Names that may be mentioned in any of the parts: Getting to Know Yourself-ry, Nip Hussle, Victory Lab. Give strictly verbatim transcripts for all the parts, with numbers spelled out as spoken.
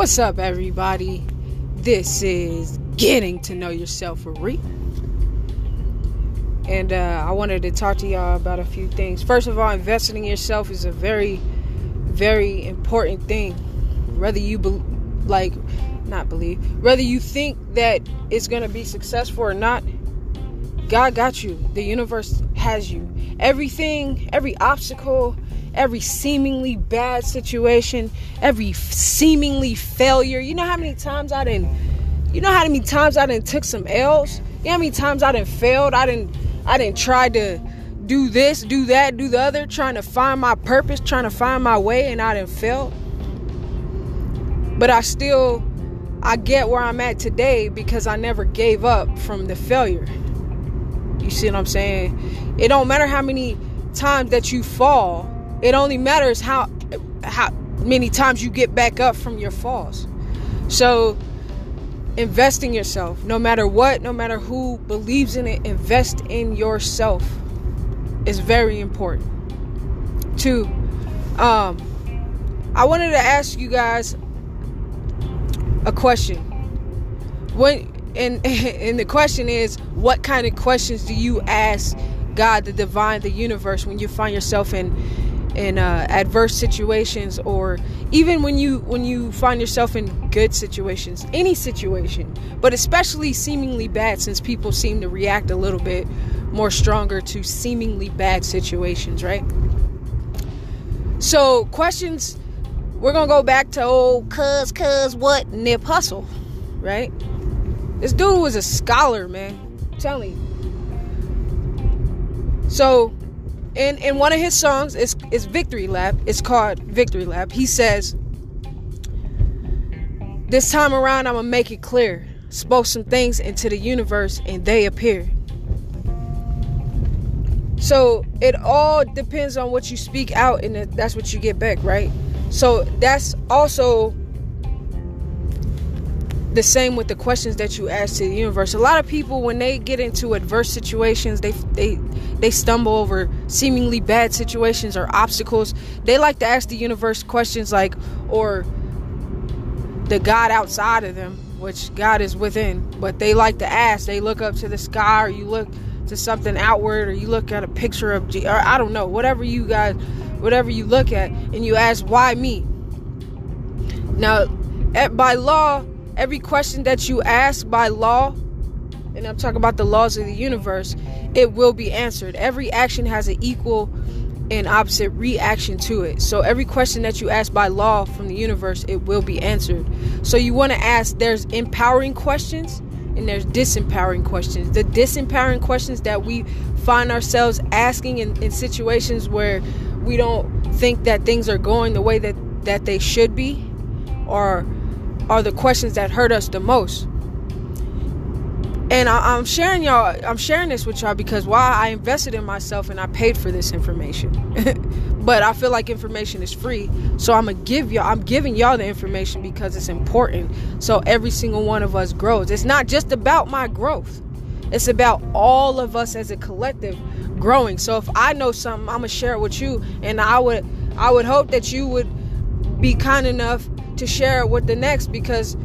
What's up, everybody? This is Getting to Know Yourself-ry. And uh, I wanted to talk to y'all about a few things. First of all, investing in yourself is a very, very important thing. Whether you be- like, not believe, whether you think that it's going to be successful or not, God got you. The universe has you. Everything, every obstacle, every seemingly bad situation, every seemingly failure. You know how many times I done, you know how many times I done took some L's? You know how many times I done failed? I done, I done tried to do this, do that, do the other, trying to find my purpose, trying to find my way, and I done failed. But I still, I get where I'm at today because I never gave up from the failure. You see what I'm saying? It don't matter how many times that you fall. It only matters how how many times you get back up from your falls. So invest in yourself. No matter what, no matter who believes in it, invest in yourself. It's very important. Two, um, I wanted to ask you guys a question. When and and the question is, what kind of questions do you ask God, the divine, the universe, when you find yourself in in uh, adverse situations, or even when you when you find yourself in good situations, any situation, but especially seemingly bad, since people seem to react a little bit more stronger to seemingly bad situations, right? So questions, we're going to go back to old cuz cuz what Nip Hussle, right? This dude was a scholar, man. I'm telling you. So In, in one of his songs, it's, it's Victory Lab. It's called Victory Lab. He says, "This time around, I'm going to make it clear. Spoke some things into the universe and they appeared." So it all depends on what you speak out, and that's what you get back, right? So that's also the same with the questions that you ask to the universe. A lot of people, when they get into adverse situations, they they they stumble over seemingly bad situations or obstacles. They like to ask the universe questions like, or the God outside of them, which God is within. But they like to ask. They look up to the sky, or you look to something outward, or you look at a picture of, or I don't know, whatever you guys, whatever you look at, and you ask, "Why me?" Now, at, by law. Every question that you ask by law, and I'm talking about the laws of the universe, it will be answered. Every action has an equal and opposite reaction to it. So every question that you ask by law from the universe, it will be answered. So you want to ask, there's empowering questions and there's disempowering questions. The disempowering questions that we find ourselves asking in, in situations where we don't think that things are going the way that, that they should be, or are the questions that hurt us the most. And I, I'm sharing y'all, I'm sharing this with y'all because why I invested in myself and I paid for this information. But I feel like information is free, so I'm gonna give y'all, I'm giving y'all the information because it's important. So every single one of us grows. It's not just about my growth. It's about all of us as a collective growing. So if I know something, I'm gonna share it with you, and I would, I would hope that you would be kind enough to share it with the next, because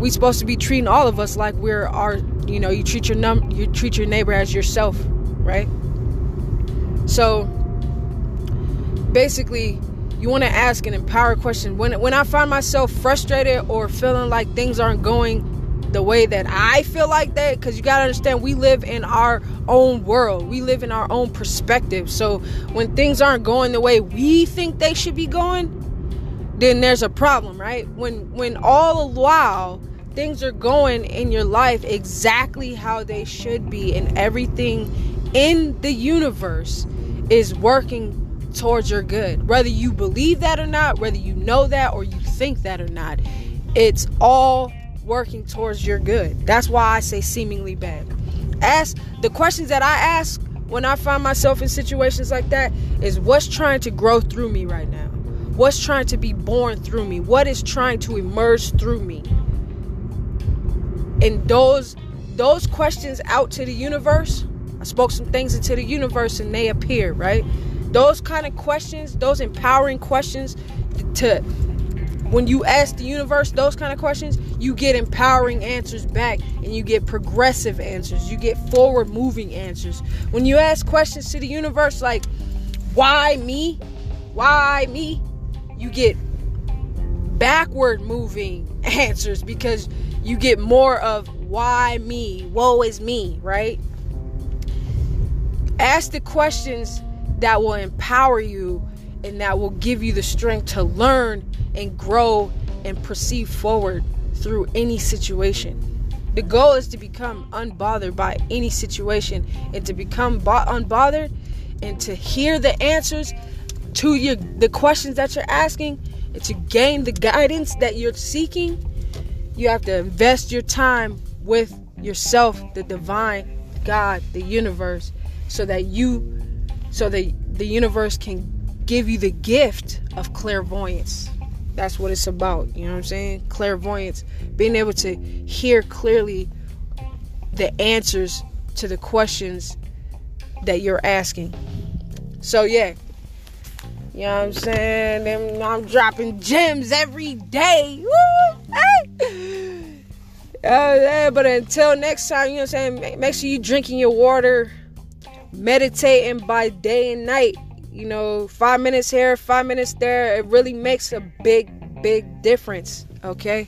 we're supposed to be treating all of us like we're our, you know, you treat your num, you treat your neighbor as yourself, right? So basically, you want to ask an empowered question. When when I find myself frustrated or feeling like things aren't going the way that I feel like that, because you gotta understand, we live in our own world, we live in our own perspective. So when things aren't going the way we think they should be going, then there's a problem, right? When when all the while things are going in your life exactly how they should be, and everything in the universe is working towards your good. Whether you believe that or not, whether you know that or you think that or not, it's all working towards your good. That's why I say seemingly bad. Ask the questions that I ask when I find myself in situations like that is, what's trying to grow through me right now? What's trying to be born through me? What is trying to emerge through me? And those those questions out to the universe, I spoke some things into the universe and they appeared, right? Those kind of questions, those empowering questions to when you ask the universe those kind of questions, you get empowering answers back, and you get progressive answers. You get forward moving answers. When you ask questions to the universe like, why me? Why me? You get backward moving answers, because you get more of why me? Woe is me, right? Ask the questions that will empower you and that will give you the strength to learn and grow and proceed forward through any situation. The goal is to become unbothered by any situation, and to become bo- unbothered and to hear the answers to your the questions that you're asking, and to gain the guidance that you're seeking. You have to invest your time with yourself, the divine, God, the universe, so that you so that the universe can give you the gift of clairvoyance. That's what it's about. You know what I'm saying? Clairvoyance. Being able to hear clearly the answers to the questions that you're asking. So, yeah. You know what I'm saying? I'm, I'm dropping gems every day. Woo! Hey! Uh, but until next time, you know what I'm saying? Make sure you're drinking your water. Meditating by day and night. You know, five minutes here, five minutes there. It really makes a big, big difference, okay?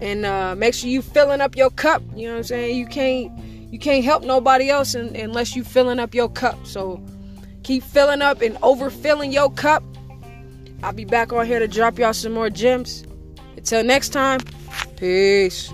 And uh, make sure you filling up your cup. You know what I'm saying? You can't, you can't help nobody else in, unless you filling up your cup. So keep filling up and overfilling your cup. I'll be back on here to drop y'all some more gems. Until next time, peace.